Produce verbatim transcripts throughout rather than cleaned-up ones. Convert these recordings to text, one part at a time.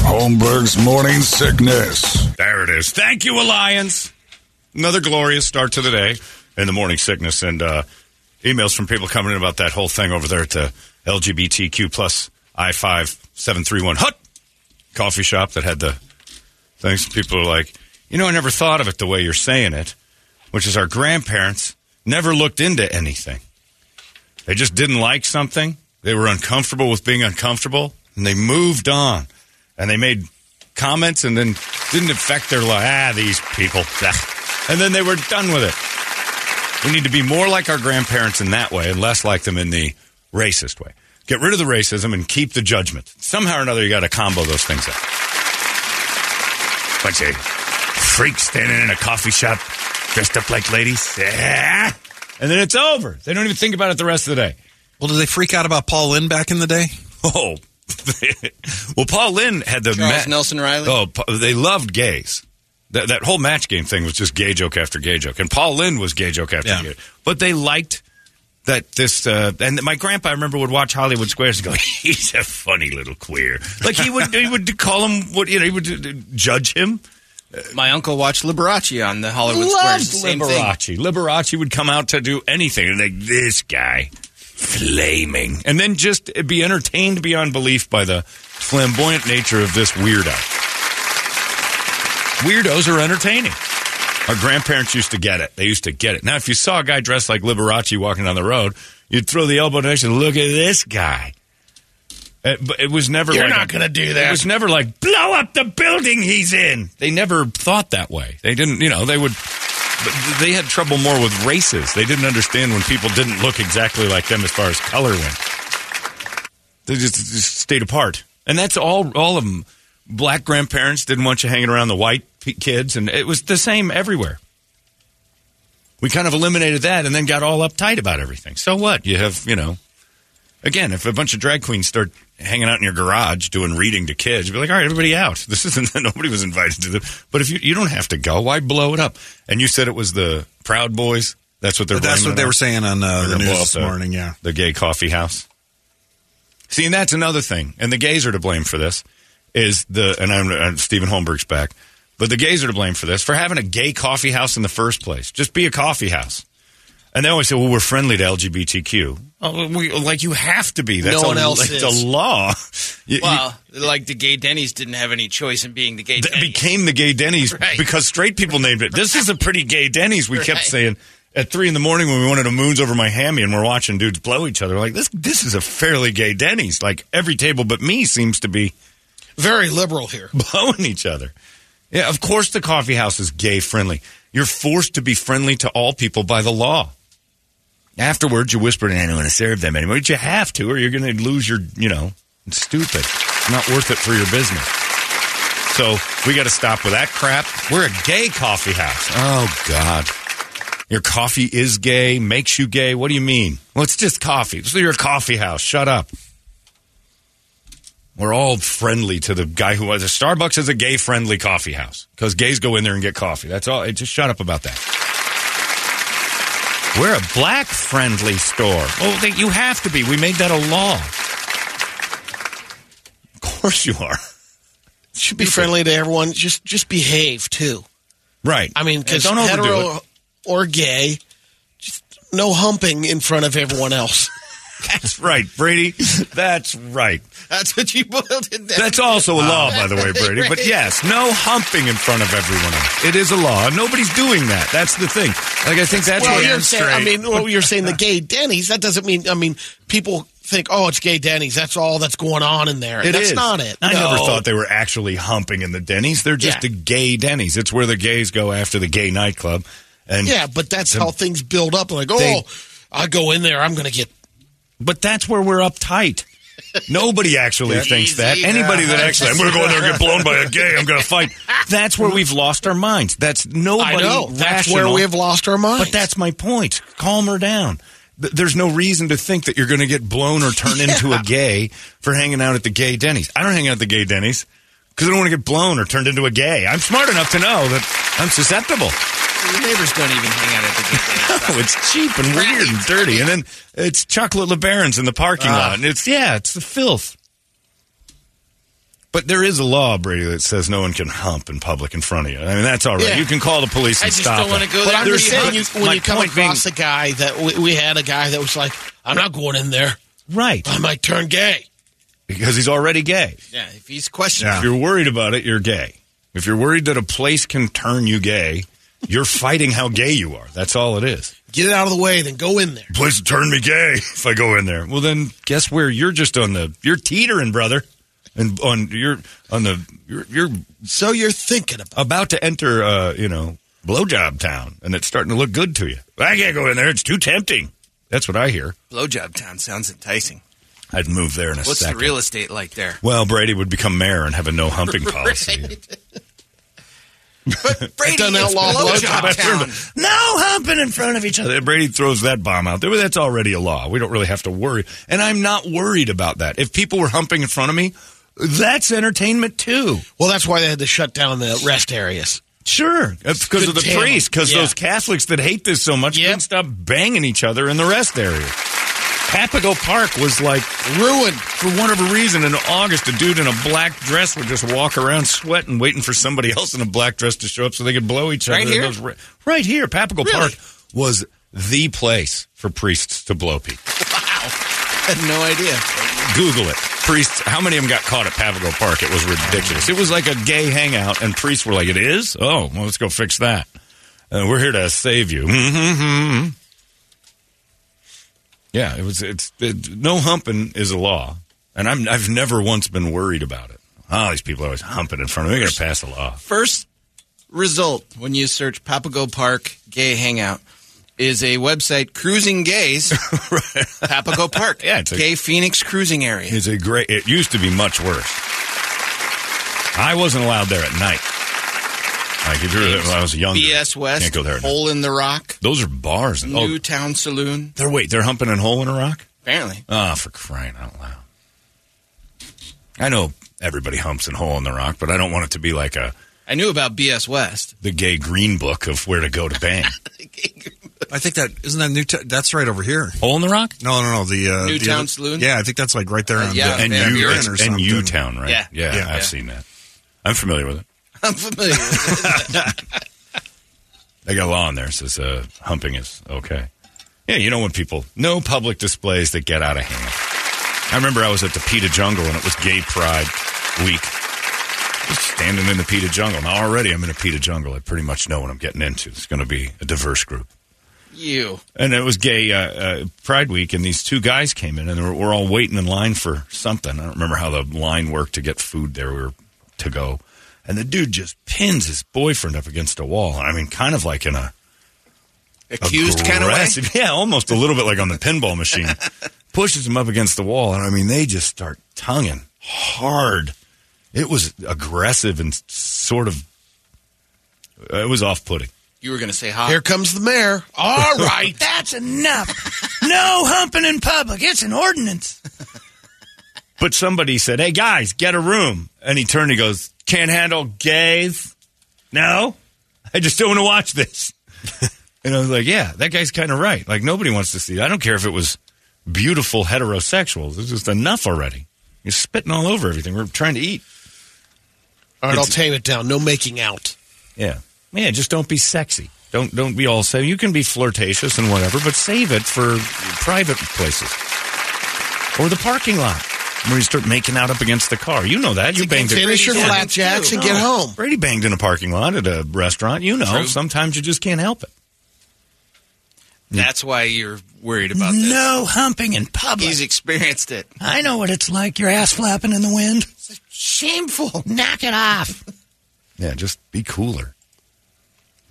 Holmberg's Morning Sickness. There it is. Thank you, Alliance. Another glorious start to the day in the Morning Sickness. And uh, emails from people coming in about that whole thing over there at the L G B T Q plus I five seven three one Hut coffee shop that had the things. People are like, you know, I never thought of it the way you're saying it, which is our grandparents never looked into anything. They just didn't like something. They were uncomfortable with being uncomfortable, and they moved on. And they made comments and then didn't affect their life. Ah, these people. And then they were done with it. We need to be more like our grandparents in that way and less like them in the racist way. Get rid of the racism and keep the judgment. Somehow or another, you got to combo those things up. Bunch of freaks standing in a coffee shop dressed up like ladies. And then it's over. They don't even think about it the rest of the day. Well, did they freak out about Paul Lynde back in the day? Oh, well, Paul Lynde had the Charles ma- Nelson Riley. Oh, they loved gays. That that whole match game thing was just gay joke after gay joke, and Paul Lynde was gay joke after yeah. gay. But they liked that this. Uh, and my grandpa, I remember, would watch Hollywood Squares and go, "He's a funny little queer." Like he would, he would call him. What you know, he would judge him. My uncle watched Liberace on the Hollywood loved Squares. Same Liberace. Thing. Liberace would come out to do anything, and like this guy. Flaming. And then just be entertained beyond belief by the flamboyant nature of this weirdo. Weirdos are entertaining. Our grandparents used to get it. They used to get it. Now, if you saw a guy dressed like Liberace walking down the road, you'd throw the elbow next to him, look at this guy. It, but it was never You're like... You're not going to do that. It was never like, blow up the building he's in. They never thought that way. They didn't, you know, they would... But they had trouble more with races. They didn't understand when people didn't look exactly like them as far as color went. They just, just stayed apart. And that's all all of them. Black grandparents didn't want you hanging around the white kids, and it was the same everywhere. We kind of eliminated that and then got all uptight about everything. So what? You have, you know, again, if a bunch of drag queens start hanging out in your garage doing reading to kids, you'd be like, all right, everybody out. This isn't, nobody was invited to this. But if you, you don't have to go, why blow it up? And you said it was the Proud Boys. That's what they're That's what they on. were saying on uh, the news this morning, yeah. The gay coffee house. See, and that's another thing. And the gays are to blame for this. Is the And I'm, I'm Stephen Holmberg's back. But the gays are to blame for this, for having a gay coffee house in the first place. Just be a coffee house. And they always say, well, we're friendly to L G B T Q. Oh, we, like, you have to be. That's no one a, else like, is. That's a law. You, well, you, like the gay Denny's didn't have any choice in being the gay Denny's. It became the gay Denny's right. because straight people named it. This is a pretty gay Denny's, we right. kept saying. At three in the morning when we wanted to moons over my hammy and we're watching dudes blow each other, we're like, this, this is a fairly gay Denny's. Like, every table but me seems to be very liberal here. Blowing each other. Yeah, of course the coffee house is gay-friendly. You're forced to be friendly to all people by the law. Afterwards, you whisper, I don't want to serve them anymore. But you have to, or you're going to lose your, you know, it's stupid. It's not worth it for your business. So we got to stop with that crap. We're a gay coffee house. Oh, God. Your coffee is gay, makes you gay. What do you mean? Well, it's just coffee. So you're a coffee house. Shut up. We're all friendly to the guy who was a Starbucks is a gay-friendly coffee house because gays go in there and get coffee. That's all. Just shut up about that. We're a black-friendly store. Oh, they, you have to be. We made that a law. Of course you are. It should be friendly to everyone. Just just behave, too. Right. I mean, because hetero or gay, just no humping in front of everyone else. That's right, Brady. That's right. That's what you boiled it down. That's also a law, by the way, Brady. But yes, no humping in front of everyone else. It is a law. Nobody's doing that. That's the thing. Like, I think that's well, what you're saying. I mean, well, you're saying the gay Denny's, that doesn't mean, I mean, people think, oh, it's gay Denny's. That's all that's going on in there. It that's is. not it. I no. never thought they were actually humping in the Denny's. They're just yeah. a gay Denny's. It's where the gays go after the gay nightclub. And yeah, but that's the, how things build up. Like, oh, they, I go in there, I'm going to get... But that's where we're uptight. Nobody actually thinks easy, that. Anybody uh, that actually, I'm going to go in there and get blown by a gay, I'm going to fight. That's where we've lost our minds. That's nobody I know. That's rational, where we have lost our minds. But that's my point. Calm her down. There's no reason to think that you're going to get blown or turn yeah. into a gay for hanging out at the gay Denny's. I don't hang out at the gay Denny's because I don't want to get blown or turned into a gay. I'm smart enough to know that I'm susceptible. Your neighbors don't even hang out at the gay Denny's. No, it's cheap and right. weird and dirty. And then it's chocolate LeBarons in the parking uh, lot. And it's, yeah, it's the filth. But there is a law, Brady, that says no one can hump in public in front of you. I mean, that's all right. Yeah. You can call the police and stop it. I just don't want to go there. But I'm just saying, when you, when you come across being, a guy that we, we had a guy that was like, I'm not going in there. Right. I might turn gay. Because he's already gay. Yeah, if he's questioning. Yeah. If you're worried about it, you're gay. If you're worried that a place can turn you gay, you're fighting how gay you are. That's all it is. Get it out of the way, then go in there. Please turn me gay if I go in there. Well, then guess where? You're just on the, you're teetering, brother. And on your on the you're, you're so you're thinking about about to enter uh, you know blowjob town, and it's starting to look good to you. I can't go in there; it's too tempting. That's what I hear. Blowjob town sounds enticing. I'd move there in a What's second. What's the real estate like there? Well, Brady would become mayor and have a no humping policy. Right. But Brady done that law blowjob town. No humping in front of each other. Brady throws that bomb out there. But that's already a law. We don't really have to worry, and I'm not worried about that. If people were humping in front of me. That's entertainment, too. Well, that's why they had to shut down the rest areas. Sure. That's because of the priests, because yeah. those Catholics that hate this so much yep. couldn't stop banging each other in the rest area. Papago Park was, like, ruined for whatever reason. In August, a dude in a black dress would just walk around sweating, waiting for somebody else in a black dress to show up so they could blow each other. Right here? Those ra- right here. Papago really? Park was the place for priests to blow people. Wow. I had no idea. Google it. Priests, how many of them got caught at Papago Park? It was ridiculous. It was like a gay hangout, and priests were like, it is? Oh, well, let's go fix that. Uh, we're here to save you. Mm-hmm. Yeah, it was. It's it, no humping is a law, and I'm, I've never once been worried about it. Oh, these people are always humping in front of me. They're going to pass a law. First result when you search Papago Park gay hangout. Is a website, Cruising Gays, right. Papago Park. Yeah, it's a, Gay Phoenix Cruising Area. It's a great, it used to be much worse. I wasn't allowed there at night. Like, if you were there when I was younger. B S West, can't go there Hole in the Rock. Those are bars. And, New oh, Town Saloon. They're, wait, they're humping in Hole in the Rock? Apparently. Oh, for crying out loud. I know everybody humps in Hole in the Rock, but I don't want it to be like a... I knew about B S West. The gay green book of where to go to bang. The gay green book. I think that, isn't that New Town? That's right over here. Hole in the Rock? No, no, no. The, uh, New the Town other, Saloon? Yeah, I think that's like right there uh, on yeah, the and you, or something. And U Town, right? Yeah. Yeah, yeah I've yeah. seen that. I'm familiar with it. I'm familiar with it. They got a law in there that says uh, humping is okay. Yeah, you know when people, no public displays that get out of hand. I remember I was at the Pita Jungle and it was Gay Pride Week. Standing in the Pita Jungle. Now, already I'm in a Pita Jungle. I pretty much know what I'm getting into. It's going to be a diverse group. You. And it was gay uh, uh, Pride Week, and these two guys came in, and they were, we're all waiting in line for something. I don't remember how the line worked to get food there. We were to go. And the dude just pins his boyfriend up against a wall. I mean, kind of like in a... Accused kind of way? Yeah, almost a little bit like on the pinball machine. Pushes him up against the wall, and I mean, they just start tonguing hard. It was aggressive and sort of, it was off-putting. You were going to say hot. Here comes the mayor. All right. That's enough. No humping in public. It's an ordinance. But somebody said, hey, guys, get a room. And he turned and he goes, can't handle gays? No? I just don't want to watch this. And I was like, yeah, that guy's kind of right. Like, nobody wants to see it. I don't care if it was beautiful heterosexuals. It's just enough already. You're spitting all over everything. We're trying to eat. All right, it's, I'll tame it down. No making out. Yeah. Man, just don't be sexy. Don't don't be all sexy. You can be flirtatious and whatever, but save it for private places. Or the parking lot where you start making out up against the car. You know that. It's you banged it. Finish your flapjacks and no, get home. Brady banged in a parking lot at a restaurant. You know, True. Sometimes you just can't help it. That's why you're worried about this. No humping in public. He's experienced it. I know what it's like, your ass flapping in the wind. It's shameful. Knock it off. Yeah, just be cooler.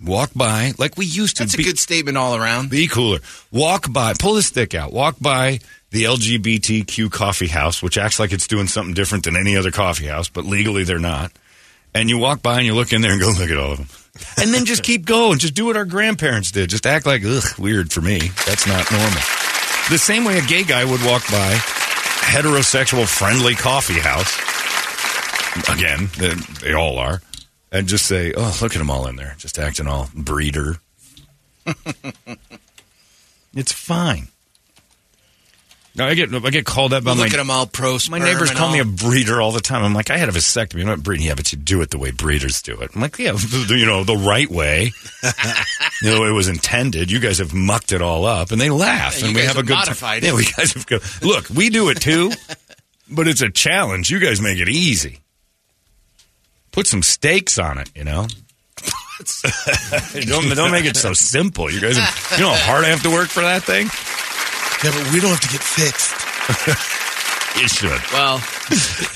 Walk by like we used to. That's be, a good statement all around. Be cooler. Walk by. Pull this stick out. Walk by the L G B T Q coffee house, which acts like it's doing something different than any other coffee house, but legally they're not. And you walk by and you look in there and go, look at all of them. And then just keep going. Just do what our grandparents did. Just act like, ugh, weird for me. That's not normal. The same way a gay guy would walk by a heterosexual-friendly coffee house. Again, they, they all are. And just say, oh, look at them all in there. Just acting all breeder. It's fine. No, I get I get called up by well, my... Look at them all pro sperm. My neighbors call all. me a breeder all the time. I'm like, I had a vasectomy. I'm not breeding. Yeah, but you do it the way breeders do it. I'm like, yeah, you know, the right way. You know, it was intended. You guys have mucked it all up. And they laugh. Yeah, and we have, have a good modified time. It. Yeah, we guys have go- Look, we do it too, but it's a challenge. You guys make it easy. Put some stakes on it, you know? don't, don't make it so simple. You guys, have, you know how hard I have to work for that thing? Yeah, but we don't have to get fixed. You should. Well.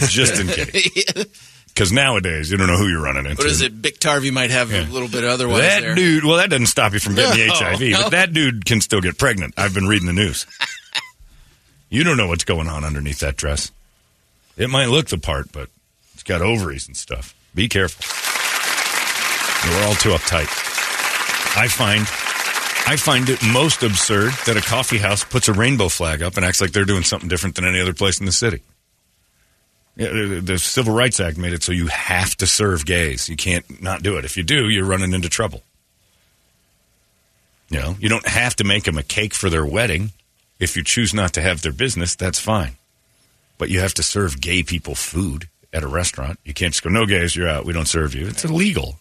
Just in case. Because nowadays, you don't know who you're running into. What is it? Biktarv, you might have yeah. a little bit otherwise That there. dude, well, that doesn't stop you from getting no, the H I V, no. but that dude can still get pregnant. I've been reading the news. You don't know what's going on underneath that dress. It might look the part, but it's got ovaries and stuff. Be careful. We're all too uptight. I find... I find it most absurd that a coffee house puts a rainbow flag up and acts like they're doing something different than any other place in the city. The Civil Rights Act made it so you have to serve gays. You can't not do it. If you do, you're running into trouble. You know, you don't have to make them a cake for their wedding. If you choose not to have their business, that's fine. But you have to serve gay people food at a restaurant. You can't just go, no gays, you're out. We don't serve you. It's illegal.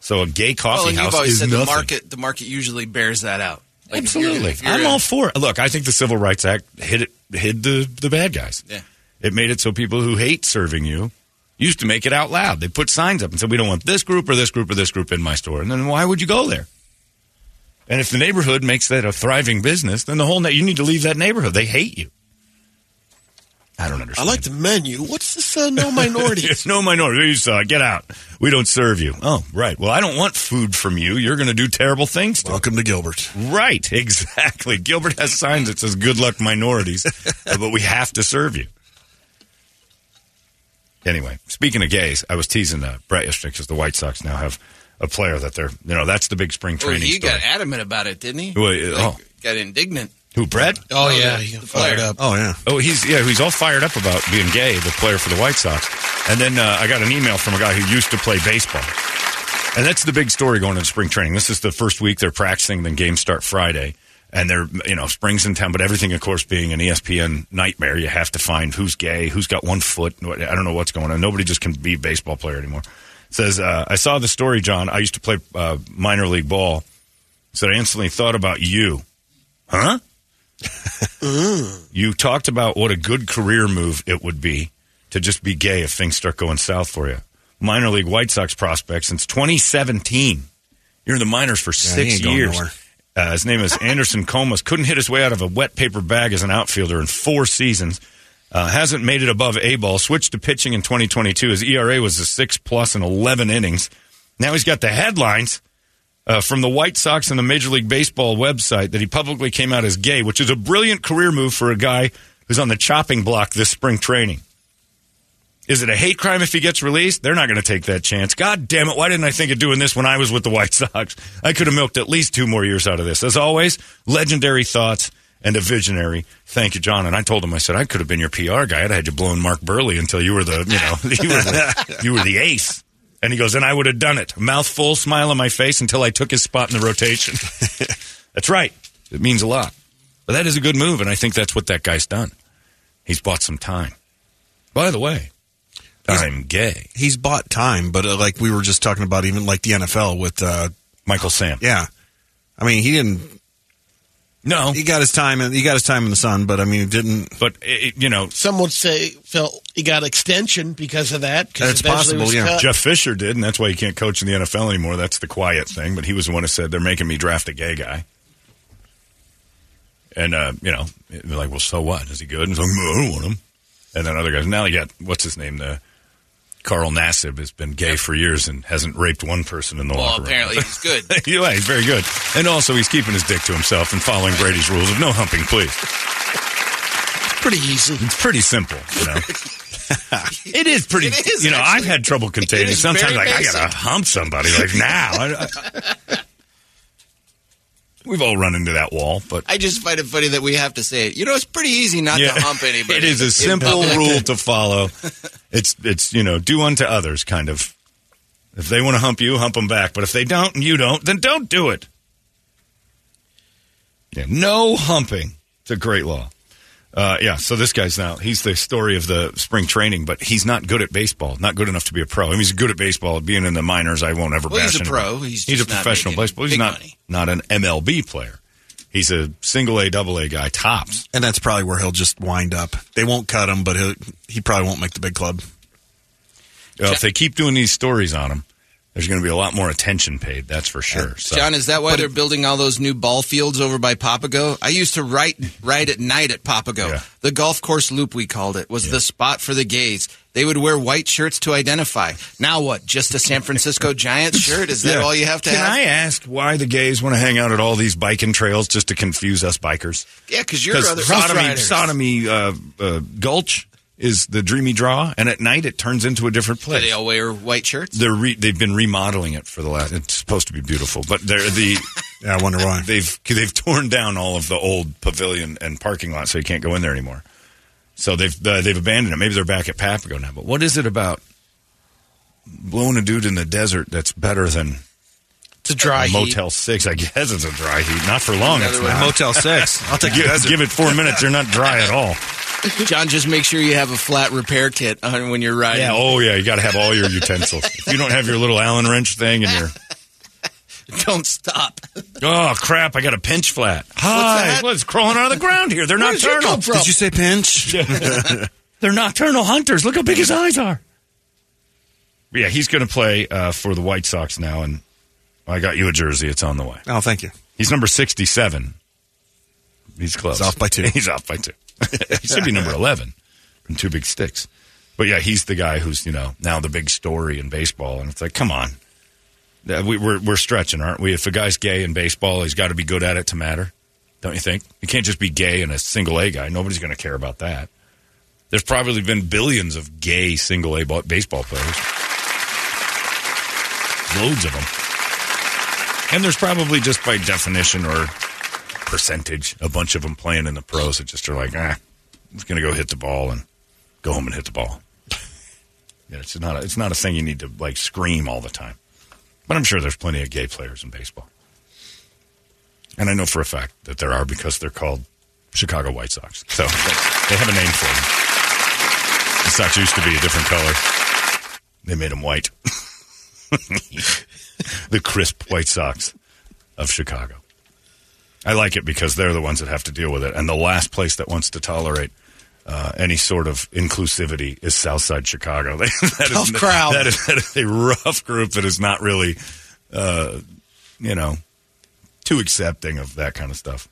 So a gay coffee well, house is said nothing. The market, the market usually bears that out. Like Absolutely. If you're, if you're I'm in. all for it. Look, I think the Civil Rights Act hid, it, hid the, the bad guys. Yeah. It made it so people who hate serving you used to make it out loud. They put signs up and said, we don't want this group or this group or this group in my store. And then why would you go there? And if the neighborhood makes that a thriving business, then the whole na- you need to leave that neighborhood. They hate you. I don't understand. I like the menu. What's this uh, no minorities? No minorities. Uh, get out. We don't serve you. Oh, right. Well, I don't want food from you. You're going to do terrible things to Welcome them. to Gilbert. Right. Exactly. Gilbert has signs that says, good luck, minorities, but we have to serve you. Anyway, speaking of gays, I was teasing uh, Brett yesterday because the White Sox now have a player that they're, you know, that's the big spring training well, he story. He got adamant about it, didn't he? Well, like, oh. Got indignant. Who, Brett? Oh, oh yeah, he got fired up. Oh yeah. Oh, he's yeah, he's all fired up about being gay, the player for the White Sox. And then uh, I got an email from a guy who used to play baseball, and that's the big story going into spring training. This is the first week they're practicing. Then games start Friday, and they're you know spring's in town, but everything, of course, being an E S P N nightmare, you have to find who's gay, who's got one foot. I don't know what's going on. Nobody just can be a baseball player anymore. It says uh, I saw the story, John. I used to play uh, minor league ball, so I instantly thought about you, huh? You talked about what a good career move it would be to just be gay if things start going south for you. Minor league White Sox prospect since twenty seventeen. You're in the minors for yeah, six years. Uh, his name is Anderson Comas. Couldn't hit his way out of a wet paper bag as an outfielder in four seasons. Uh, hasn't made it above A ball. Switched to pitching in twenty twenty-two. His E R A was a six plus in eleven innings. Now he's got the headlines. Uh, from the White Sox and the Major League Baseball website that he publicly came out as gay, which is a brilliant career move for a guy who's on the chopping block this spring training. Is it a hate crime if he gets released? They're not going to take that chance. God damn it, why didn't I think of doing this when I was with the White Sox? I could have milked at least two more years out of this. As always, legendary thoughts and a visionary. Thank you, John. And I told him, I said, I could have been your P R guy. I'd had you blown Mark Burley until you were the, you know, you were the, you were the ace. And he goes, and I would have done it. Mouthful, smile on my face until I took his spot in the rotation. That's right. It means a lot. But that is a good move, and I think that's what that guy's done. He's bought some time. By the way, I'm he's, gay. He's bought time, but uh, like we were just talking about, even like the N F L with uh, Michael Sam. Yeah. I mean, he didn't. No. He got his time in, he got his time in the sun, but I mean, it didn't. But, it, you know. Some would say felt he got extension because of that. That's possible, yeah. Cut. Jeff Fisher did, and that's why he can't coach in the N F L anymore. That's the quiet thing, but he was the one who said, they're making me draft a gay guy. And, uh, you know, they're like, well, so what? Is he good? And he's like, no, I don't want him. And then other guys, now you got, what's his name, the Carl Nassib has been gay for years and hasn't raped one person in the well, locker room. Well, apparently he's good. Yeah, he's very good. And also he's keeping his dick to himself and following right. Brady's rules of no humping, please. It's pretty easy. It's pretty simple, you know. It is pretty, it is, you know, actually. I've had trouble containing. Sometimes like, basic. I got to hump somebody like now. I, I, we've all run into that wall, but I just find it funny that we have to say it. You know, it's pretty easy not yeah. to hump anybody. It is a simple rule to follow. It's, it's you know, do unto others kind of. If they want to hump you, hump them back. But if they don't and you don't, then don't do it. Yeah, no humping. It's a great law. Uh, yeah, so this guy's now, he's the story of the spring training, but he's not good at baseball. Not good enough to be a pro. I mean, he's good at baseball. Being in the minors, I won't ever well, bash him. He's a pro. He's, he's a professional baseball. He's not, not an M L B player. He's a single A, double A guy, tops. And that's probably where he'll just wind up. They won't cut him, but he'll, he probably won't make the big club. Well, if they keep doing these stories on him, there's going to be a lot more attention paid, that's for sure. So. John, is that why but they're it, building all those new ball fields over by Papago? I used to write ride at night at Papago. Yeah. The golf course loop, we called it, was yeah. the spot for the gays. They would wear white shirts to identify. Now what, just a San Francisco Giants shirt? Is that yeah. all you have to Can have? Can I ask why the gays want to hang out at all these biking trails just to confuse us bikers? Yeah, because you're Cause other sodomy, sodomy uh, uh, Gulch. Is the Dreamy Draw, and at night it turns into a different place. Do they all wear white shirts? They're re- they've been remodeling it for the last. It's supposed to be beautiful, but they're the. Yeah, I wonder why they've they've torn down all of the old pavilion and parking lot, so you can't go in there anymore. So they've uh, they've abandoned it. Maybe they're back at Papago now. But what is it about blowing a dude in the desert that's better than? It's a dry Motel heat. Motel six, I guess it's a dry heat. Not for long. It's not. Motel six. I'll take you. Give it four minutes. You're not dry at all. John, just make sure you have a flat repair kit on when you're riding. Yeah. Oh, yeah. You got to have all your utensils. If you don't have your little Allen wrench thing and your... Don't stop. Oh, crap. I got a pinch flat. Hi. What's crawling out of the ground here? They're nocturnal. Did you say pinch? They're nocturnal hunters. Look how big his eyes are. But yeah, he's going to play uh, for the White Sox now, and... I got you a jersey. It's on the way. Oh, thank you. He's number sixty-seven. He's close. He's off by two. He's off by two. He should be number eleven from Two Big Sticks. But, yeah, he's the guy who's, you know, now the big story in baseball. And it's like, come on. We, we're, we're stretching, aren't we? If a guy's gay in baseball, he's got to be good at it to matter. Don't you think? You can't just be gay and a single-A guy. Nobody's going to care about that. There's probably been billions of gay single-A baseball players. Loads of them. And there's probably just by definition or percentage a bunch of them playing in the pros that just are like, ah, I'm just going to go hit the ball and go home and hit the ball. Yeah, it's not a, it's not a thing you need to, like, scream all the time. But I'm sure there's plenty of gay players in baseball. And I know for a fact that there are because they're called Chicago White Sox. So they have a name for them. The Sox used to be a different color. They made them white. The crisp White Sox of Chicago. I like it because they're the ones that have to deal with it. And the last place that wants to tolerate uh, any sort of inclusivity is Southside Chicago. They, that tough is, crowd. That is, that is a rough group that is not really, uh, you know, too accepting of that kind of stuff.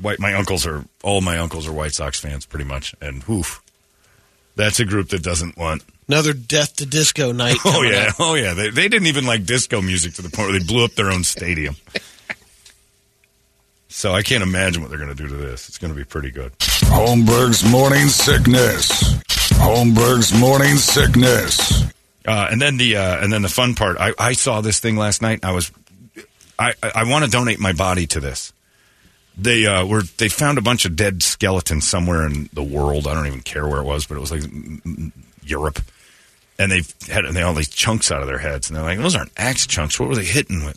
White, my uncles are, all my uncles are White Sox fans pretty much. And oof, that's a group that doesn't want... Another death to disco night. Oh, yeah. Up. Oh, yeah. They, they didn't even like disco music to the point where they blew up their own stadium. So I can't imagine what they're going to do to this. It's going to be pretty good. Holmberg's Morning Sickness. Holmberg's Morning Sickness. Uh, and then the uh, and then the fun part. I, I saw this thing last night. I was I, I, I want to donate my body to this. They uh, were. They found a bunch of dead skeletons somewhere in the world. I don't even care where it was, but it was like Europe. And they've had and they all these chunks out of their heads. And they're like, those aren't axe chunks. What were they hitting with?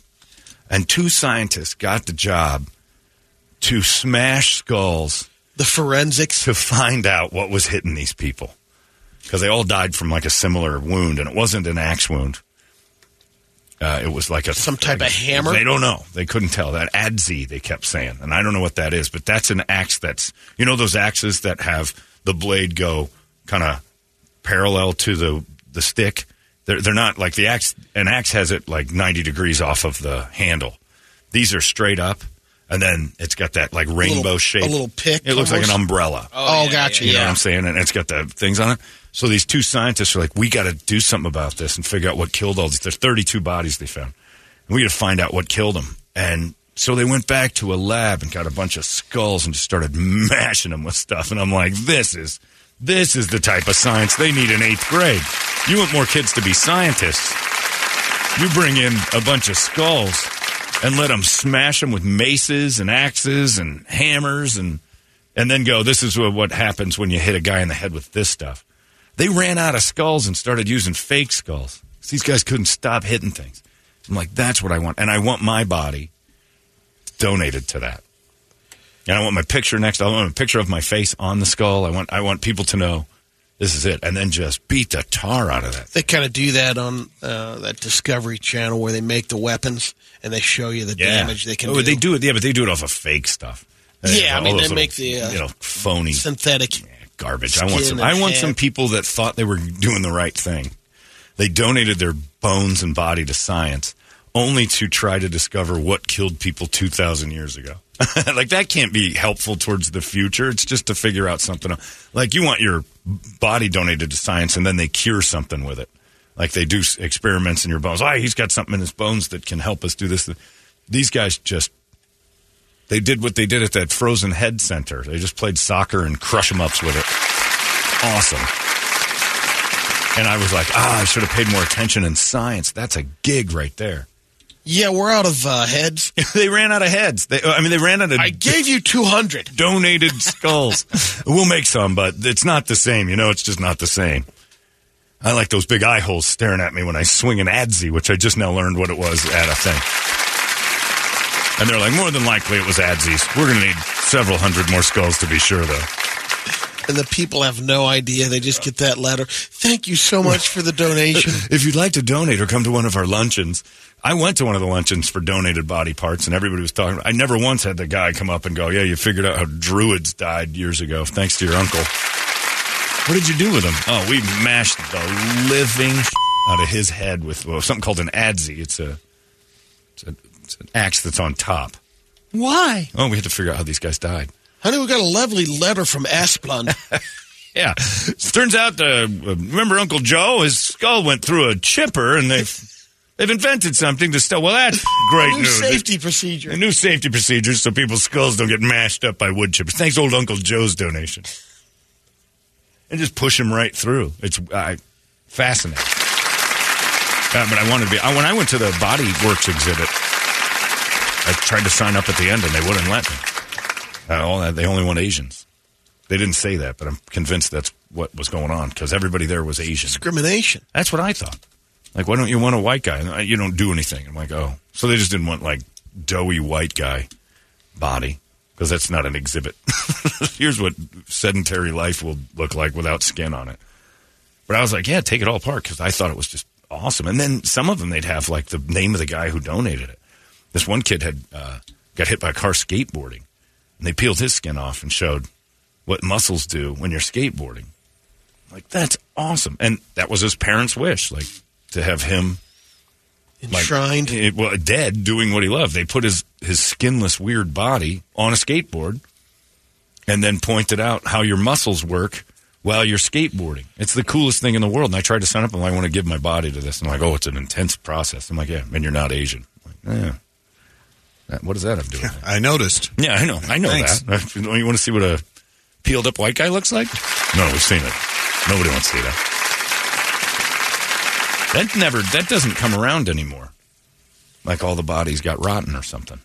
And two scientists got the job to smash skulls. The forensics. To find out what was hitting these people. Because they all died from like a similar wound. And it wasn't an axe wound. Uh, it was like a... Some type like, of hammer? They don't know. They couldn't tell. That adze they kept saying. And I don't know what that is. But that's an axe that's... You know those axes that have the blade go kind of parallel to the... The stick, they're, they're not like the axe. An axe has it like ninety degrees off of the handle. These are straight up. And then it's got that, like, rainbow a little, shape. A little pick. It looks almost like an umbrella. Oh, oh yeah, gotcha. You know yeah. what I'm saying? And it's got the things on it. So these two scientists are like, we got to do something about this and figure out what killed all these. There's thirty-two bodies they found. And we got to find out what killed them. And so they went back to a lab and got a bunch of skulls and just started mashing them with stuff. And I'm like, this is this is the type of science they need in eighth grade. You want more kids to be scientists. You bring in a bunch of skulls and let them smash them with maces and axes and hammers and and then go, this is what happens when you hit a guy in the head with this stuff. They ran out of skulls and started using fake skulls. These guys couldn't stop hitting things. I'm like, that's what I want. And I want my body donated to that. And I want my picture next. I want a picture of my face on the skull. I want I want people to know this is it. And then just beat the tar out of that. They kind of do that on uh, that Discovery Channel where they make the weapons and they show you the yeah. damage they can oh, do. They do it, yeah, but they do it off of fake stuff. They yeah, I mean, they little, make the uh, you know, phony. Synthetic. Yeah. Garbage. Skin I want some. I want head. some people that thought they were doing the right thing. They donated their bones and body to science, only to try to discover what killed people two thousand years ago. Like that can't be helpful towards the future. It's just to figure out something. Like you want your body donated to science, and then they cure something with it. Like they do experiments in your bones. Oh, he's got something in his bones that can help us do this. These guys just. They did what they did at that Frozen Head Center. They just played soccer and crush them ups with it. Awesome. And I was like, ah, I should have paid more attention in science. That's a gig right there. Yeah, we're out of uh, heads. They ran out of heads. They, I mean, they ran out of... I gave you two hundred. Donated skulls. We'll make some, but it's not the same. You know, it's just not the same. I like those big eye holes staring at me when I swing an Adzi, which I just now learned what it was at a thing. And they're like, more than likely it was Adzi's. We're going to need several hundred more skulls to be sure, though. And the people have no idea. They just get that letter. Thank you so much for the donation. If you'd like to donate or come to one of our luncheons. I went to one of the luncheons for donated body parts, and everybody was talking. I never once had the guy come up and go, yeah, you figured out how druids died years ago, thanks to your uncle. What did you do with them? Oh, we mashed the living out of his head with well, something called an Adzi. It's a... It's a an axe that's on top. Why? Oh, we had to figure out how these guys died. Honey, we got a lovely letter from Asplund. Yeah. It turns out, uh, remember Uncle Joe? His skull went through a chipper, and they've, they've invented something to stop. Well, that's great news. A new safety procedure. A new safety procedure so people's skulls don't get mashed up by wood chippers. Thanks, old Uncle Joe's donation. And just push him right through. It's uh, fascinating. Uh, but I wanted to be... I, when I went to the Body Works exhibit... I tried to sign up at the end, and they wouldn't let me. Uh, all that, they only want Asians. They didn't say that, but I'm convinced that's what was going on, because everybody there was Asian. Discrimination. That's what I thought. Like, why don't you want a white guy? You don't do anything. I'm like, oh. So they just didn't want, like, doughy white guy body, because that's not an exhibit. Here's what sedentary life will look like without skin on it. But I was like, yeah, take it all apart, because I thought it was just awesome. And then some of them, they'd have, like, the name of the guy who donated it. This one kid had uh, got hit by a car skateboarding, and they peeled his skin off and showed what muscles do when you're skateboarding. Like, that's awesome. And that was his parents' wish, like, to have him... enshrined? Like, it, well, dead, doing what he loved. They put his, his skinless, weird body on a skateboard and then pointed out how your muscles work while you're skateboarding. It's the coolest thing in the world. And I tried to sign up, and I want to give my body to this. And I'm like, oh, it's an intense process. I'm like, yeah, and you're not Asian. I'm like, yeah. What does that have to do with it? I noticed. Yeah, I know. I know Thanks. that. You want to see what a peeled-up white guy looks like? No, we've seen it. Nobody wants to see that. That never. That doesn't come around anymore. Like all the bodies got rotten or something.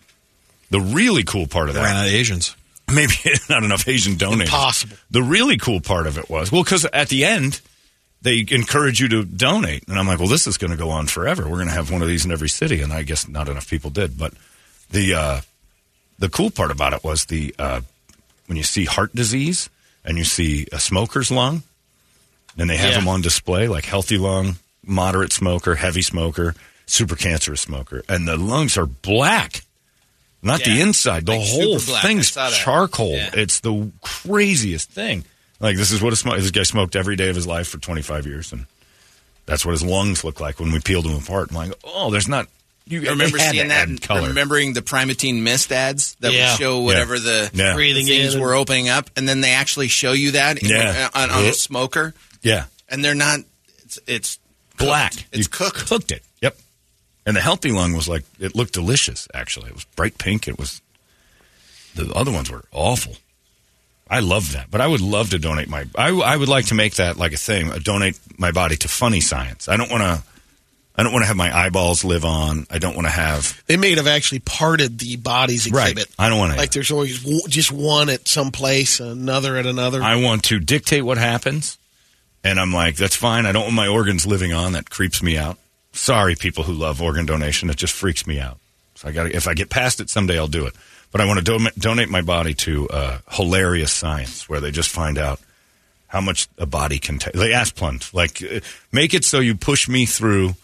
The really cool part of that. Ran out of Asians. Maybe not enough Asian donators. Impossible. The really cool part of it was, well, because at the end, they encourage you to donate. And I'm like, well, this is going to go on forever. We're going to have one of these in every city. And I guess not enough people did, but... The uh, the cool part about it was the uh, when you see heart disease and you see a smoker's lung, and they have yeah. them on display, like healthy lung, moderate smoker, heavy smoker, super cancerous smoker. And the lungs are black, not yeah. the inside. The like whole thing's charcoal. Yeah. It's the craziest thing. Like, this is what a sm- this guy smoked every day of his life for twenty-five years, and that's what his lungs look like when we peeled them apart. I'm like, oh, there's not... You I remember seeing that, that and color. Remembering the Primatine Mist ads that yeah. would show whatever yeah. the yeah. things yeah. were opening up, and then they actually show you that yeah. in, on, on yeah. a smoker. Yeah. And they're not, it's, it's black. Cooked. It's you cooked. Cooked it. Yep. And the healthy lung was like, it looked delicious, actually. It was bright pink. It was, the other ones were awful. I love that. But I would love to donate my, I, I would like to make that like a thing, a donate my body to funny science. I don't want to. I don't want to have my eyeballs live on. I don't want to have... They may have actually parted the bodies exhibit. Right. I don't want to... Like there's always w- just one at some place, another at another. I want to dictate what happens. And I'm like, that's fine. I don't want my organs living on. That creeps me out. Sorry, people who love organ donation. It just freaks me out. So I got if I get past it someday, I'll do it. But I want to do- donate my body to uh, hilarious science where they just find out how much a body can take. They ask Plund, like, make it so you push me through...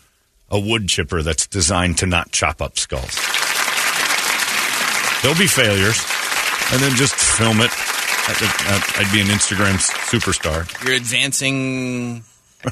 a wood chipper that's designed to not chop up skulls. There'll be failures. And then just film it. I'd be an Instagram superstar. You're advancing,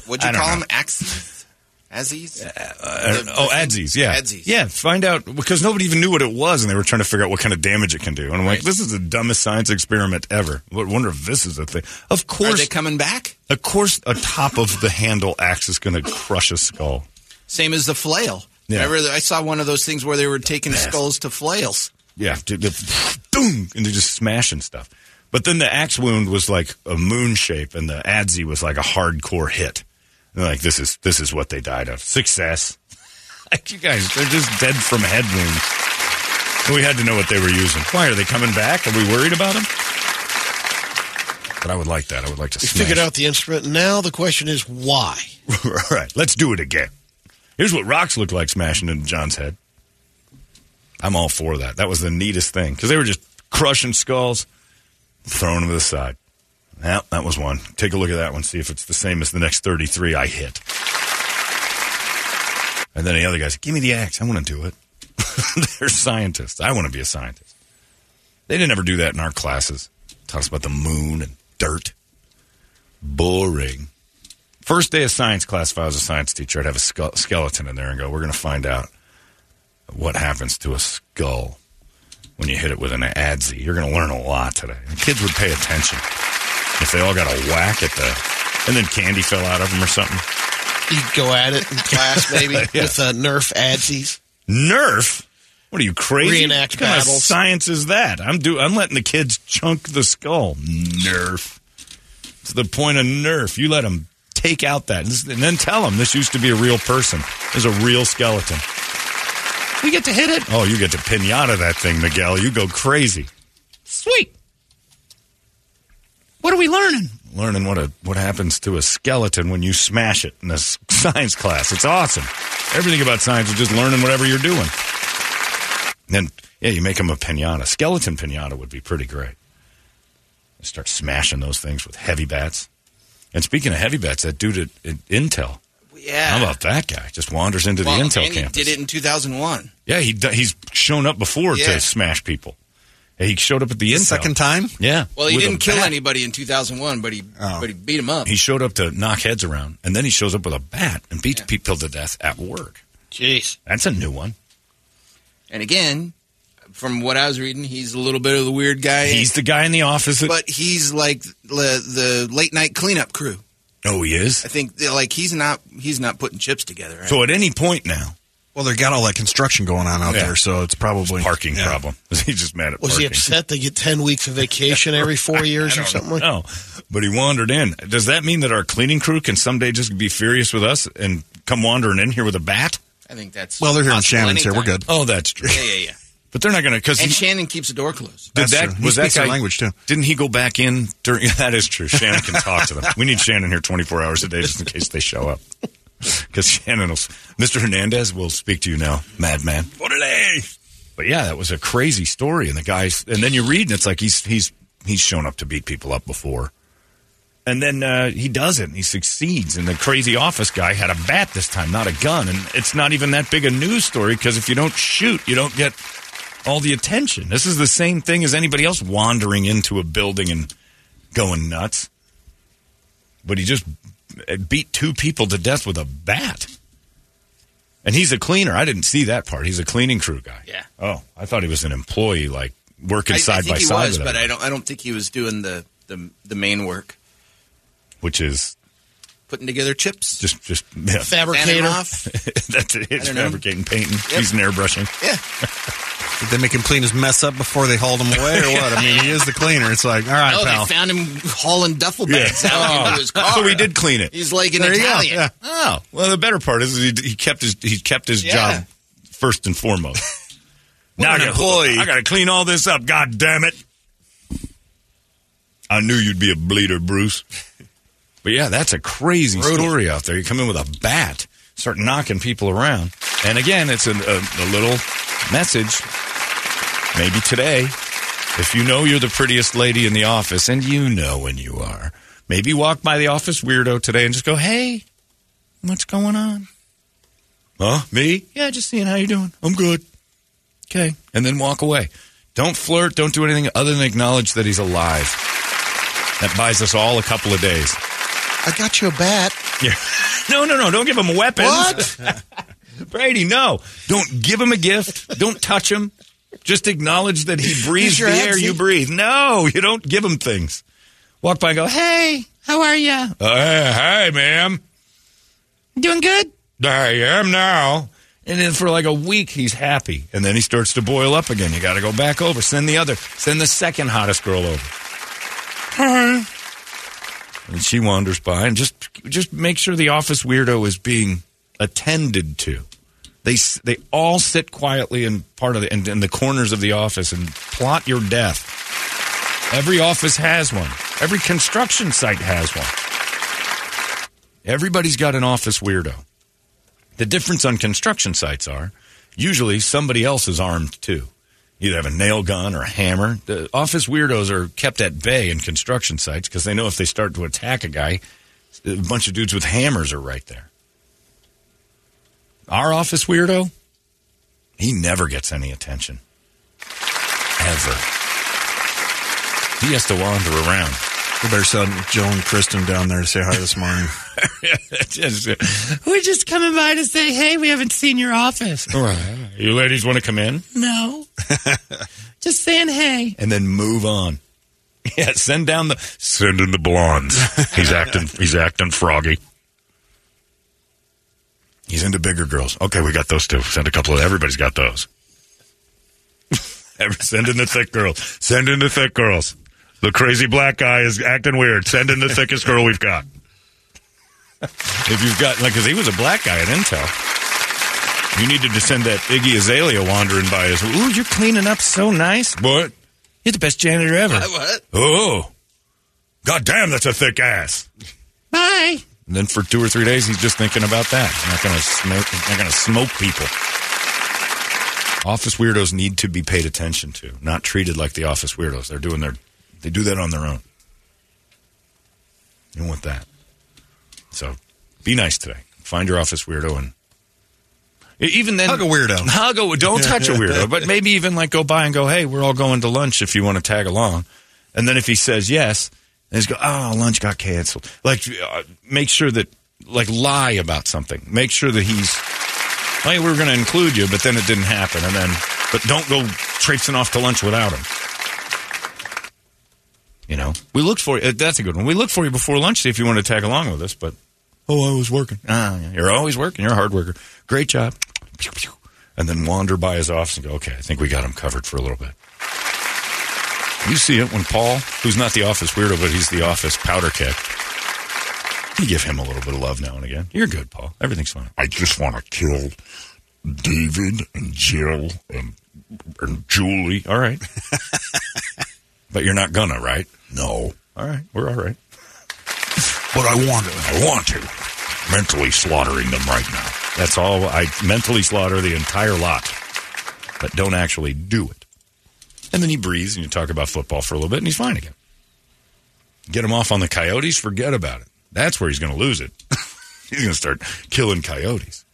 what'd you call know. them? Axes? Azzies? Uh, uh, the, oh, Azzies, yeah. Azzies. Yeah, find out, because nobody even knew what it was, and they were trying to figure out what kind of damage it can do. And I'm right. like, this is the dumbest science experiment ever. I wonder if this is a thing. Of course. Are they coming back? Of course a top of the handle axe is going to crush a skull. Same as the flail. Yeah. Remember, I saw one of those things where they were taking skulls to flails. Yeah. Boom! And they're just smashing stuff. But then the axe wound was like a moon shape, and the Adzi was like a hardcore hit. And they're like, this is this is what they died of. Success. Like, you guys, they're just dead from head wounds. And we had to know what they were using. Why, are they coming back? Are we worried about them? But I would like that. I would like to smash. We figured out the instrument. Now the question is, why? All right. Let's do it again. Here's what rocks look like smashing into John's head. I'm all for that. That was the neatest thing. Because they were just crushing skulls, throwing them to the side. Well, that was one. Take a look at that one, see if it's the same as the next thirty-three I hit. And then the other guy's, give me the axe. I want to do it. They're scientists. I want to be a scientist. They didn't ever do that in our classes. Taught us about the moon and dirt. Boring. First day of science class, if I was a science teacher, I'd have a skeleton in there and go, we're going to find out what happens to a skull when you hit it with an Adzi. You're going to learn a lot today. The kids would pay attention if they all got a whack at the... And then candy fell out of them or something. You'd go at it in class, maybe, yeah. with uh, Nerf Adzis. Nerf? What are you, crazy? Reenact battles. What kind of science is that? I'm, do- I'm letting the kids chunk the skull. Nerf. It's the point of Nerf. You let them... Take out that and then tell them this used to be a real person. There's a real skeleton. We get to hit it. Oh, you get to pinata that thing, Miguel. You go crazy. Sweet. What are we learning? Learning what a, what happens to a skeleton when you smash it in a science class. It's awesome. Everything about science is just learning whatever you're doing. And then, yeah, you make them a pinata. Skeleton pinata would be pretty great. You start smashing those things with heavy bats. And speaking of heavy bats, that dude at, at Intel. Yeah. How about that guy? Just wanders into well, the Intel and campus. He did it in two thousand one. Yeah, he, he's shown up before yeah. to smash people. He showed up at the, the Intel. Second time? Yeah. Well, he didn't kill bat. anybody in two thousand one, but he oh. but he beat him up. He showed up to knock heads around, and then he shows up with a bat and beats yeah. people to death at work. Jeez. That's a new one. And again, from what I was reading, he's a little bit of the weird guy. He's the guy in the office. That- but he's like the, the late-night cleanup crew. Oh, he is? I think, like, he's not he's not putting chips together. Right? So at any point now. Well, they've got all that construction going on out yeah. there, so it's probably. It's parking yeah. problem. He's just mad at was parking. Was he upset they get ten weeks of vacation every four years or something know. like that? No, but he wandered in. Does that mean that our cleaning crew can someday just be furious with us and come wandering in here with a bat? I think that's. Well, they're here in Shannon's here. We're good. Oh, that's true. Yeah, yeah, yeah. But they're not going to because and he, Shannon keeps the door closed. Did That's that true. Was he that guy, language too? Didn't he go back in during? That is true. Shannon can talk to them. We need Shannon here twenty-four hours a day just in case they show up. Because Shannon, will, Mister Hernandez, will speak to you now, madman. But yeah, that was a crazy story, and the guys, and then you read, and it's like he's he's he's shown up to beat people up before, and then uh, he doesn't. He succeeds, and the crazy office guy had a bat this time, not a gun, and it's not even that big a news story because if you don't shoot, you don't get. All the attention. This is the same thing as anybody else wandering into a building and going nuts. But he just beat two people to death with a bat. And he's a cleaner. I didn't see that part. He's a cleaning crew guy. Yeah. Oh, I thought he was an employee, like working I, side I think by he side. Was, but I don't. I don't think he was doing the, the the main work, which is putting together chips. Just just yeah. fabricating off. That's it. It's fabricating, know. painting, yep. using airbrushing. Yeah. Did they make him clean his mess up before they hauled him away, or what? I mean, he is the cleaner. It's like, all right, no, pal. They found him hauling duffel bags yeah. out oh. into his car. So he did clean it. He's like an there Italian. Yeah. Oh, well, the better part is he, he kept his he kept his yeah. job first and foremost. Now I got, employee. I got to clean all this up. God damn it! I knew you'd be a bleeder, Bruce. But yeah, that's a crazy Brutal. story out there. You come in with a bat, start knocking people around, and again, it's a, a, a little message. Maybe today, if you know you're the prettiest lady in the office, and you know when you are, maybe walk by the office weirdo today and just go, "Hey, what's going on? Huh? Me? Yeah, just seeing how you're doing. I'm good." Okay, and then walk away. Don't flirt. Don't do anything other than acknowledge that he's alive. That buys us all a couple of days. I got you a bat. Yeah. No, no, no. Don't give him a weapon. What? Brady, no. Don't give him a gift. Don't touch him. Just acknowledge that he breathes the air you breathe. No, you don't give him things. Walk by and go, hey, how are you? Uh, hi, ma'am. Doing good? I am now. And then for like a week, he's happy. And then he starts to boil up again. You got to go back over. Send the other. Send the second hottest girl over. Hi. And she wanders by. And just just make sure the office weirdo is being attended to. They they all sit quietly in part of the, in, in the corners of the office and plot your death. Every office has one. Every construction site has one. Everybody's got an office weirdo. The difference on construction sites are usually somebody else is armed, too. Either have a nail gun or a hammer. The office weirdos are kept at bay in construction sites because they know if they start to attack a guy, a bunch of dudes with hammers are right there. Our office weirdo, he never gets any attention. Ever. He has to wander around. We better send Joe and Kristen down there to say hi this morning. We're just coming by to say, hey, we haven't seen your office. All right. You ladies want to come in? No. Just saying hey. And then move on. Yeah, send down the... Send in the blondes. He's acting He's acting froggy. He's into bigger girls. Okay, we got those two. Send a couple of... Everybody's got those. Send in the thick girls. Send in the thick girls. The crazy black guy is acting weird. Send in the thickest girl we've got. If you've got, like, because he was a black guy at Intel. You needed to send that Iggy Azalea wandering by us. Ooh, you're cleaning up so nice. What? You're the best janitor ever. Uh, what? Oh. God damn, that's a thick ass. Bye. And then for two or three days, he's just thinking about that. I'm not going to smoke, I'm not going to smoke people. Office weirdos need to be paid attention to, not treated like the office weirdos. They're doing their... They do that on their own. You don't want that. So be nice today. Find your office weirdo and even then hug a weirdo. Hug a, don't touch a weirdo, but maybe even like go by and go, hey, we're all going to lunch if you want to tag along. And then if he says yes, then just go, oh, lunch got canceled. Like uh, make sure that, like lie about something. Make sure that he's, hey, we were going to include you, but then it didn't happen. And then, but don't go traipsing off to lunch without him. You know, we looked for you. That's a good one. We looked for you before lunch, see if you want to tag along with us. But, oh, I was working. Ah, yeah. You're always working. You're a hard worker. Great job. And then wander by his office and go, okay, I think we got him covered for a little bit. You see it when Paul, who's not the office weirdo, but he's the office powder keg. You give him a little bit of love now and again. You're good, Paul. Everything's fine. I just want to kill David and Jill and, and Julie. All right. But you're not gonna, right? No. All right. We're all right. But I want to. I want to. Mentally slaughtering them right now. That's all. I mentally slaughter the entire lot. But don't actually do it. And then he breathes and you talk about football for a little bit and he's fine again. Get him off on the coyotes. Forget about it. That's where he's going to lose it. He's going to start killing coyotes.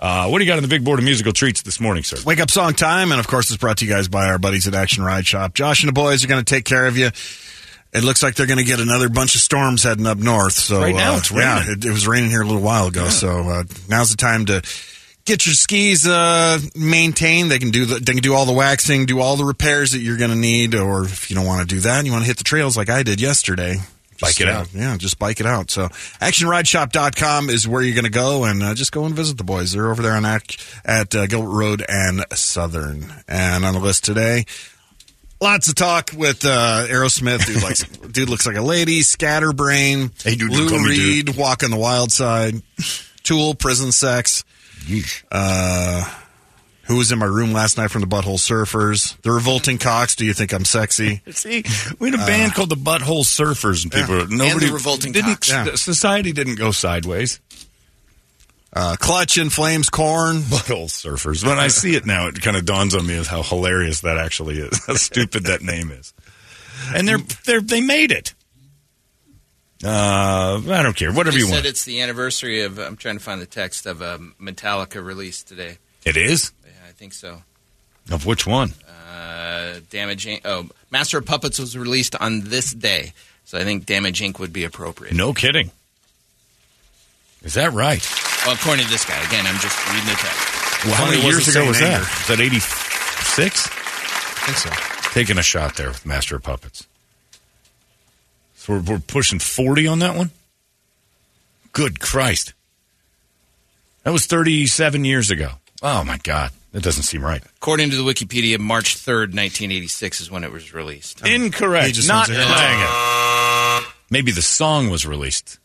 Uh, what do you got on the big board of musical treats this morning, sir? Wake up song time, and of course, it's brought to you guys by our buddies at Action Ride Shop. Josh and the boys are going to take care of you. It looks like they're going to get another bunch of storms heading up north. So right now, uh, it's raining. Yeah, it, it was raining here a little while ago. Yeah. So uh, now's the time to get your skis uh, maintained. They can do the, they can do all the waxing, do all the repairs that you're going to need. Or if you don't want to do that and you want to hit the trails like I did yesterday, bike just, it out. Uh, yeah, just bike it out. So action ride shop dot com is where you're going to go, and uh, just go and visit the boys. They're over there on Ac- at uh, Gilbert Road and Southern. And on the list today, lots of talk with uh, Aerosmith. Dude, likes, dude looks like a lady. Scatterbrain. Hey, dude, Lou Reed, dude. Walk on the Wild Side. Tool, Prison Sex. Uh, who was in my room last night from the Butthole Surfers? The Revolting Cocks. Do you think I'm sexy? See, we had a band uh, called the Butthole Surfers, and people yeah. nobody and the Revolting didn't, Cocks. Yeah. Society didn't go sideways. Uh, Clutch in Flames, Corn, Butthole Surfers. When I see it now, it kind of dawns on me as how hilarious that actually is. How stupid that name is. And they're they're they made it. Uh, I don't care. Whatever you want. They said it's the anniversary of, I'm trying to find the text, of a Metallica release today. It is? Yeah, I think so. Of which one? Uh, Damage Incorporated. Oh, Master of Puppets was released on this day. So I think Damage Incorporated would be appropriate. No kidding. Is that right? Well, according to this guy. Again, I'm just reading the text. Well, how many years ago was that? Was that eighty-six? I think so. Taking a shot there with Master of Puppets. We're, we're pushing forty on that one? Good Christ. That was thirty-seven years ago. Oh, my God. That doesn't seem right. According to the Wikipedia, March third, nineteen eighty-six is when it was released. I mean, incorrect. Not playing it. Maybe the song was released.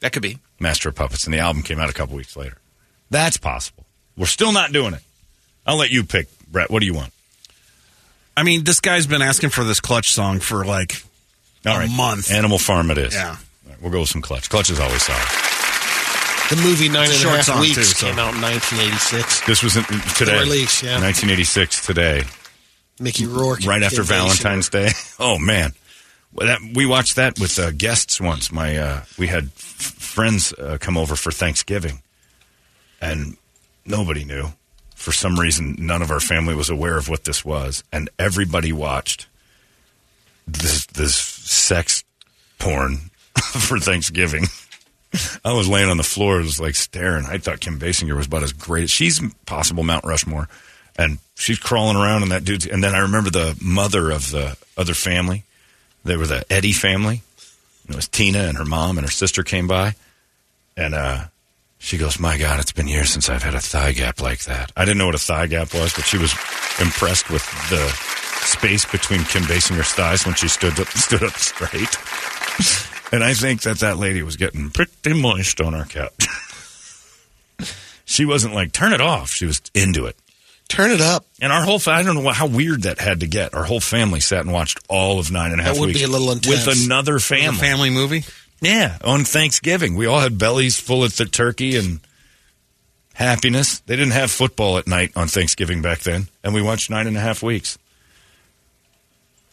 That could be. Master of Puppets, and the album came out a couple weeks later. That's possible. We're still not doing it. I'll let you pick, Brett. What do you want? I mean, this guy's been asking for this Clutch song for, like... All right. A month. Animal Farm it is. Yeah. All right, we'll go with some Clutch. Clutch is always solid. The movie Nine and a Half Weeks too, so. Came out in nineteen eighty-six. This was in, today. The release, yeah. nineteen eighty-six today. Mickey Rourke. Right after Valentine's Day. Oh, man. Well, that, we watched that with uh, guests once. My uh, we had f- friends uh, come over for Thanksgiving, and nobody knew. For some reason, none of our family was aware of what this was, and everybody watched This, this sex porn for Thanksgiving. I was laying on the floor, was like staring. I thought Kim Basinger was about as great as she's possible Mount Rushmore, and she's crawling around in that dude's. And then I remember the mother of the other family. They were the Eddie family. And it was Tina and her mom and her sister came by, and uh, she goes, "My God, it's been years since I've had a thigh gap like that." I didn't know what a thigh gap was, but she was impressed with the space between Kim Basinger's thighs when she stood up, stood up straight. And I think that that lady was getting pretty moist on our couch. She wasn't like, turn it off. She was into it. Turn it up. And our whole family, I don't know how weird that had to get. Our whole family sat and watched all of Nine and a Half Weeks. That would weeks be a little intense. With another family. With a family movie? Yeah, on Thanksgiving. We all had bellies full of the turkey and happiness. They didn't have football at night on Thanksgiving back then. And we watched Nine and a Half Weeks.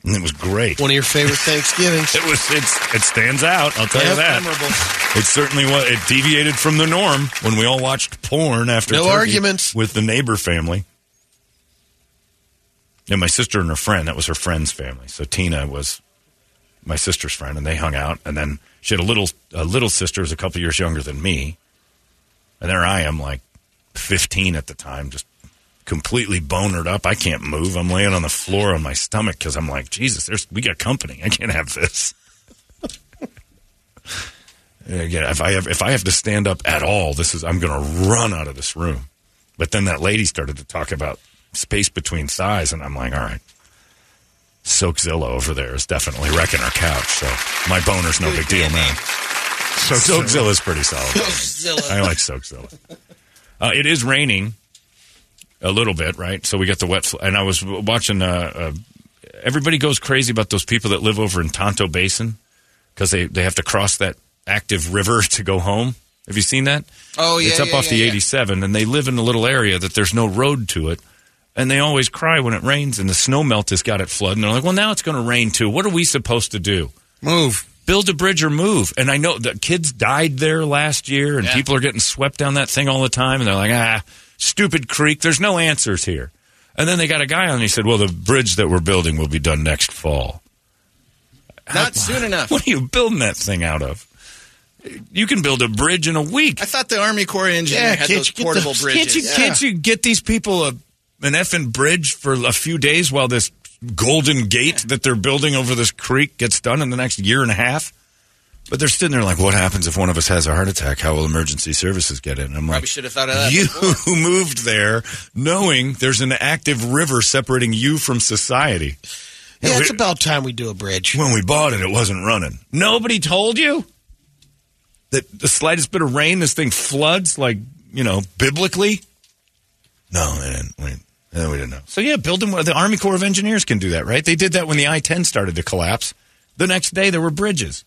And it was great. One of your favorite Thanksgivings. It was. It's, it stands out. I'll tell yeah, you that. Memorable. It certainly was. It deviated from the norm when we all watched porn after no arguments with the neighbor family. And my sister and her friend. That was her friend's family. So Tina was my sister's friend, and they hung out. And then she had a little a little sister who was a couple years younger than me. And there I am, like fifteen at the time, just. Completely bonered up. I can't move. I'm laying on the floor on my stomach because I'm like, Jesus, there's we got company. I can't have this. Again, if I have if I have to stand up at all, this is I'm going to run out of this room. But then that lady started to talk about space between thighs, and I'm like, all right, Soakzilla over there is definitely wrecking our couch. So my boner's no big deal, man. Soakzilla is pretty solid. Soakzilla. I like Soakzilla. Uh, it is raining. A little bit, right? So we got the wet... Fl- and I was watching... Uh, uh, everybody goes crazy about those people that live over in Tonto Basin because they, they have to cross that active river to go home. Have you seen that? Oh, yeah, It's up yeah, off yeah, the yeah. eighty-seven, and they live in a little area that there's no road to it, and they always cry when it rains, and the snow melt has got it flooded, and they're like, well, now it's going to rain, too. What are we supposed to do? Move. Build a bridge or move. And I know the kids died there last year, and yeah. people are getting swept down that thing all the time, and they're like, ah... Stupid creek. There's no answers here. And then they got a guy on and he said, well, the bridge that we're building will be done next fall. Not How, soon enough. What are you building that thing out of? You can build a bridge in a week. I thought the Army Corps of Engineers yeah, had those portable the, bridges. Can't you, yeah. can't you get these people a, an effing bridge for a few days while this golden gate yeah. that they're building over this creek gets done in the next year and a half? But they're sitting there like, what happens if one of us has a heart attack? How will emergency services get in? And I'm Probably like, should have thought of that you before. Moved there knowing there's an active river separating you from society. Yeah, and it's we, about time we do a bridge. When we bought it, it wasn't running. Nobody told you that the slightest bit of rain, this thing floods, like, you know, biblically? No, they didn't. We didn't, we didn't know. So, yeah, building the Army Corps of Engineers can do that, right? They did that when the I ten started to collapse. The next day, there were bridges.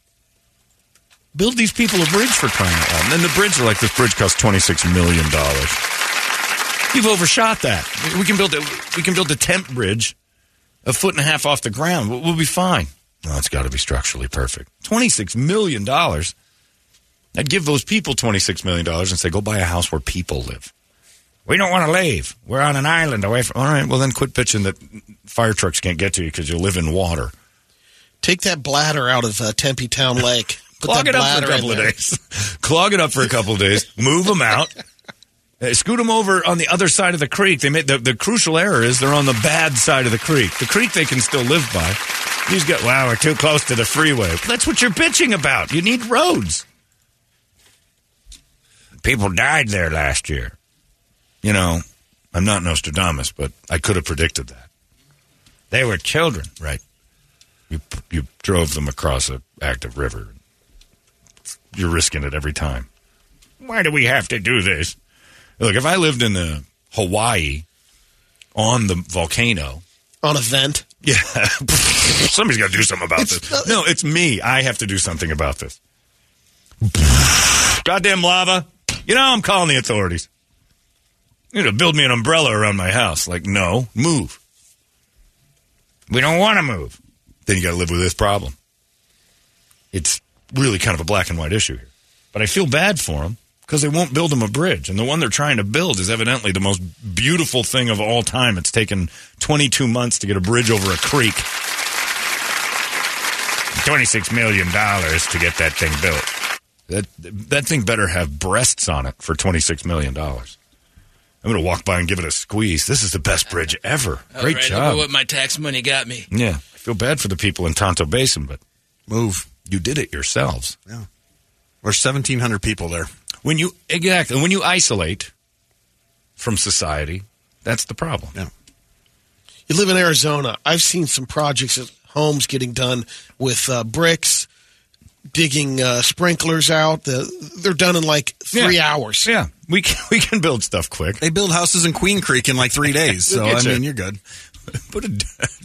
Build these people a bridge for crying out loud. And then the bridge, like, this bridge costs twenty-six million dollars. You've overshot that. We can build a, we can build a temp bridge a foot and a half off the ground. We'll be fine. No, it's got to be structurally perfect. twenty-six million dollars. I'd give those people twenty-six million dollars and say, go buy a house where people live. We don't want to leave. We're on an island away from... All right, well, then quit bitching that fire trucks can't get to you because you live in water. Take that bladder out of uh, Tempe Town Lake. Clog it up for a couple of days. Clog it up for a couple of days. Move them out. Uh, scoot them over on the other side of the creek. They made the, the crucial error is they're on the bad side of the creek. The creek they can still live by. He's got, wow, we're too close to the freeway. That's what you're bitching about. You need roads. People died there last year. You know, I'm not Nostradamus, but I could have predicted that. They were children, right? You you drove them across an active river. You're risking it every time. Why do we have to do this? Look, if I lived in uh, Hawaii on the volcano. On a vent? Yeah. Somebody's got to do something about it's this. Not- no, it's me. I have to do something about this. Goddamn lava. You know, I'm calling the authorities. You're going to build me an umbrella around my house. Like, no, move. We don't want to move. Then you got to live with this problem. It's really kind of a black and white issue here. But I feel bad for them because they won't build them a bridge. And the one they're trying to build is evidently the most beautiful thing of all time. It's taken twenty-two months to get a bridge over a creek. twenty-six million dollars to get that thing built. That that thing better have breasts on it for twenty-six million dollars. I'm going to walk by and give it a squeeze. This is the best bridge ever. All Great right, job. What my tax money got me. Yeah. I feel bad for the people in Tonto Basin, but move. You did it yourselves. Yeah. There's seventeen hundred people there. When you exactly when you isolate from society, that's the problem. Yeah. You live in Arizona. I've seen some projects at homes getting done with uh, bricks, digging uh, sprinklers out. The, they're done in like three yeah. hours. Yeah. We can, we can build stuff quick. They build houses in Queen Creek in like three days. So, I mean, you're good. Put a,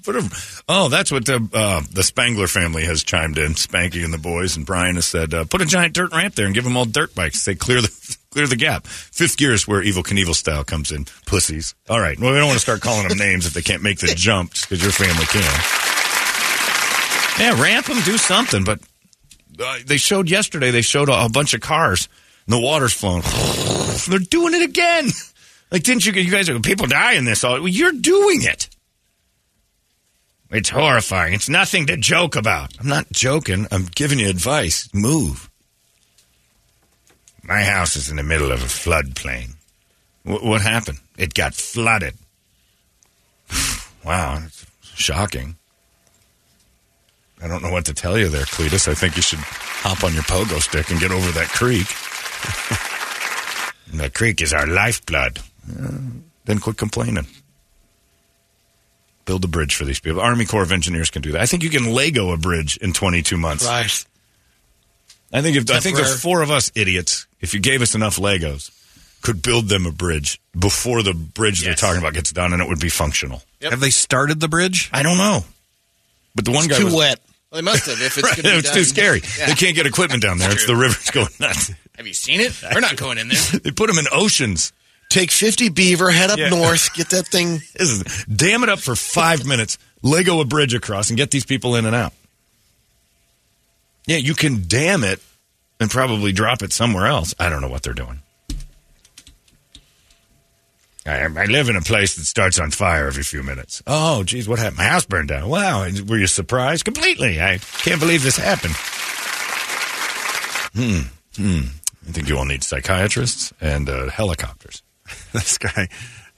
put a, oh, that's what the uh, the Spangler family has chimed in. Spanky and the boys and Brian has said, uh, put a giant dirt ramp there and give them all dirt bikes. They clear the clear the gap. Fifth gear is where Evel Knievel style comes in. Pussies. All right. Well, we don't want to start calling them names if they can't make the jump just because your family can. Yeah, ramp them, do something. But uh, they showed yesterday, they showed a, a bunch of cars and the water's flowing. They're doing it again. Like, didn't you, you guys, people die in this. All well, you're doing it. It's horrifying. It's nothing to joke about. I'm not joking. I'm giving you advice. Move. My house is in the middle of a floodplain. W- what happened? It got flooded. Wow. That's shocking. I don't know what to tell you there, Cletus. I think you should hop on your pogo stick and get over that creek. The creek is our lifeblood. Uh, then quit complaining. Build a bridge for these people. Army Corps of Engineers can do that. I think you can Lego a bridge in twenty-two months. Right. I think if Temporary. I think the four of us idiots, if you gave us enough Legos, could build them a bridge before the bridge yes. they're talking about gets done, and it would be functional. Yep. Have they started the bridge? I don't know. But the one it's guy too was, wet. Well, they must have. If it's, right, it's too scary. Yeah. They can't get equipment down there. It's the river's going nuts. Have you seen it? We're not going in there. They put them in oceans. Take fifty beaver, head up yeah. north, get that thing. Dam it up for five minutes, Lego a bridge across, and get these people in and out. Yeah, you can dam it and probably drop it somewhere else. I don't know what they're doing. I, I live in a place that starts on fire every few minutes. Oh, geez, what happened? My house burned down. Wow, were you surprised? Completely. I can't believe this happened. Hmm. Hmm. I think you all need psychiatrists and uh, helicopters. This guy,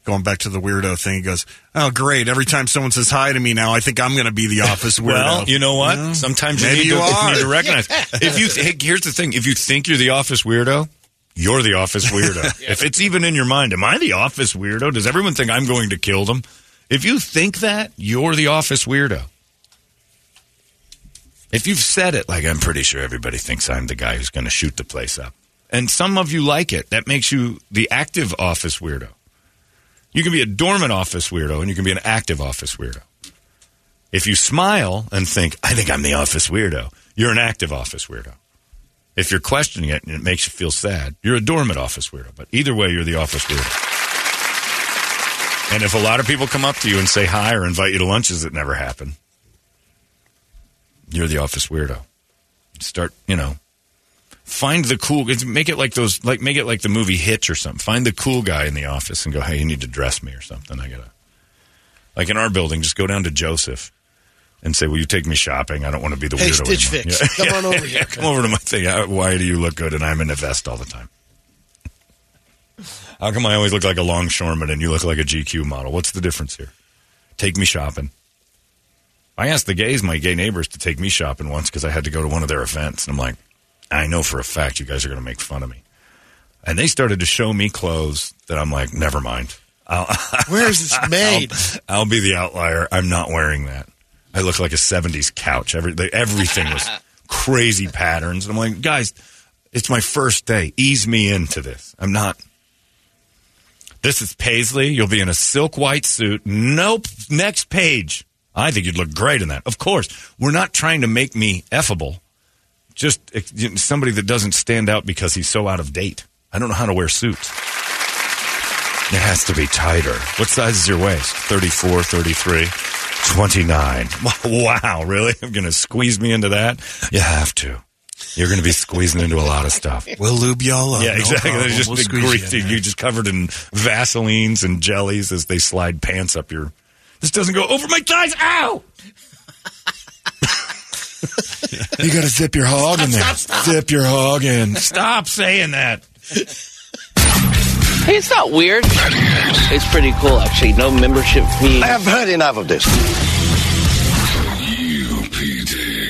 going back to the weirdo thing, he goes, oh, great. Every time someone says hi to me now, I think I'm going to be the office weirdo. Well, you know what? Yeah. Sometimes you, need, you, to, you need to recognize. Yeah. If you th- hey, here's the thing. If you think you're the office weirdo, you're the office weirdo. Yeah. If it's even in your mind, am I the office weirdo? Does everyone think I'm going to kill them? If you think that, you're the office weirdo. If you've said it, like, I'm pretty sure everybody thinks I'm the guy who's going to shoot the place up. And some of you like it. That makes you the active office weirdo. You can be a dormant office weirdo, and you can be an active office weirdo. If you smile and think, I think I'm the office weirdo, you're an active office weirdo. If you're questioning it and it makes you feel sad, you're a dormant office weirdo. But either way, you're the office weirdo. And if a lot of people come up to you and say hi or invite you to lunches that never happen, you're the office weirdo. Start, you know, find the cool, make it like those, like make it like the movie Hitch or something. Find the cool guy in the office and go, hey, you need to dress me or something. I gotta, like in our building, just go down to Joseph and say, will you take me shopping? I don't want to be the hey, weirdo. Hey, Stitch anymore. Fix, yeah. Come on over here. Yeah. Come over to my thing. I, why do you look good and I'm in a vest all the time? How come I always look like a longshoreman and you look like a G Q model? What's the difference here? Take me shopping. I asked the gays, my gay neighbors, to take me shopping once because I had to go to one of their events. And I'm like, I know for a fact you guys are going to make fun of me. And they started to show me clothes that I'm like, never mind. I'll, where is this made? I'll, I'll be the outlier. I'm not wearing that. I look like a seventies couch. Every, they, everything was crazy patterns. And I'm like, guys, it's my first day. Ease me into this. I'm not. This is Paisley. You'll be in a silk white suit. Nope. Next page. I think you'd look great in that. Of course, we're not trying to make me effable. Just somebody that doesn't stand out because he's so out of date. I don't know how to wear suits. It has to be tighter. What size is your waist? thirty-four, thirty-three, twenty-nine. Wow, really? I'm going to squeeze me into that? You have to. You're going to be squeezing into a lot of stuff. We'll lube y'all up. Yeah, exactly. No just we'll squeeze you in, you're just covered in Vaselines and jellies as they slide pants up your... This doesn't go over my thighs. Ow! You got to zip your hog stop, in there. Stop, stop. Zip your hog in. Stop saying that. Hey, it's not weird. It's pretty cool, actually. No membership fee. I have heard enough of this.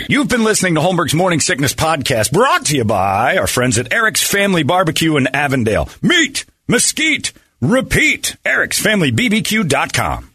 You've been listening to Holmberg's Morning Sickness Podcast, brought to you by our friends at Eric's Family Barbecue in Avondale. Meat, mesquite, repeat. erics family b b q dot com.